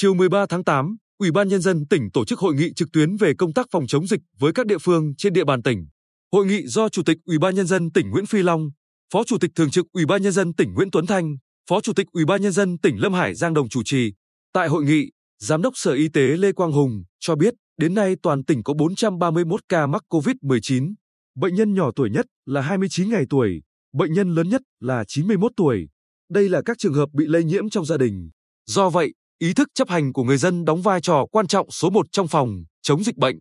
Chiều 13 tháng 8, Ủy ban Nhân dân tỉnh tổ chức hội nghị trực tuyến về công tác phòng chống dịch với các địa phương trên địa bàn tỉnh. Hội nghị do Chủ tịch Ủy ban Nhân dân tỉnh Nguyễn Phi Long, Phó Chủ tịch Thường trực Ủy ban Nhân dân tỉnh Nguyễn Tuấn Thanh, Phó Chủ tịch Ủy ban Nhân dân tỉnh Lâm Hải Giang đồng chủ trì. Tại hội nghị, Giám đốc Sở Y tế Lê Quang Hùng cho biết đến nay toàn tỉnh có 431 ca mắc COVID-19. Bệnh nhân nhỏ tuổi nhất là 29 ngày tuổi, bệnh nhân lớn nhất là 91 tuổi. Đây là các trường hợp bị lây nhiễm trong gia đình. Do vậy, ý thức chấp hành của người dân đóng vai trò quan trọng số 1 trong phòng chống dịch bệnh.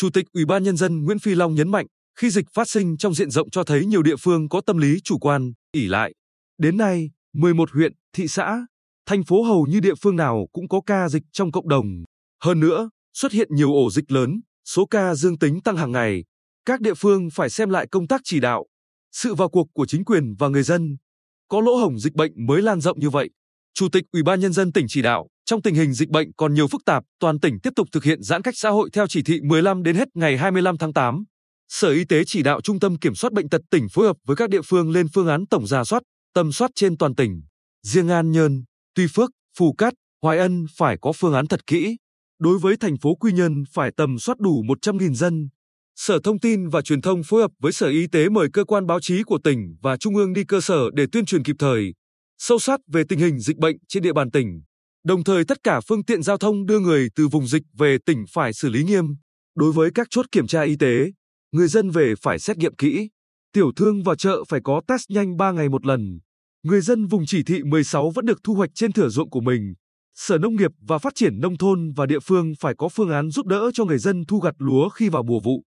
Chủ tịch Ủy ban Nhân dân Nguyễn Phi Long nhấn mạnh, khi dịch phát sinh trong diện rộng cho thấy nhiều địa phương có tâm lý chủ quan, ỷ lại. Đến nay, 11 huyện, thị xã, thành phố hầu như địa phương nào cũng có ca dịch trong cộng đồng. Hơn nữa, xuất hiện nhiều ổ dịch lớn, số ca dương tính tăng hàng ngày. Các địa phương phải xem lại công tác chỉ đạo, sự vào cuộc của chính quyền và người dân. Có lỗ hổng dịch bệnh mới lan rộng như vậy. Chủ tịch Ủy ban Nhân dân tỉnh chỉ đạo, trong tình hình dịch bệnh còn nhiều phức tạp, toàn tỉnh tiếp tục thực hiện giãn cách xã hội theo chỉ thị 15 đến hết ngày 25 tháng 8. Sở Y tế chỉ đạo Trung tâm Kiểm soát Bệnh tật tỉnh phối hợp với các địa phương lên phương án tổng rà soát, tầm soát trên toàn tỉnh. Riêng An Nhơn, Tuy Phước, Phù Cát, Hoài Ân phải có phương án thật kỹ. Đối với thành phố Quy Nhơn phải tầm soát đủ 100.000 dân. Sở Thông tin và Truyền thông phối hợp với Sở Y tế mời cơ quan báo chí của tỉnh và Trung ương đi cơ sở để tuyên truyền kịp thời, sâu sát về tình hình dịch bệnh trên địa bàn tỉnh. Đồng thời tất cả phương tiện giao thông đưa người từ vùng dịch về tỉnh phải xử lý nghiêm. Đối với các chốt kiểm tra y tế, người dân về phải xét nghiệm kỹ. Tiểu thương và chợ phải có test nhanh 3 ngày một lần. Người dân vùng chỉ thị 16 vẫn được thu hoạch trên thửa ruộng của mình. Sở Nông nghiệp và Phát triển Nông thôn và địa phương phải có phương án giúp đỡ cho người dân thu gặt lúa khi vào mùa vụ.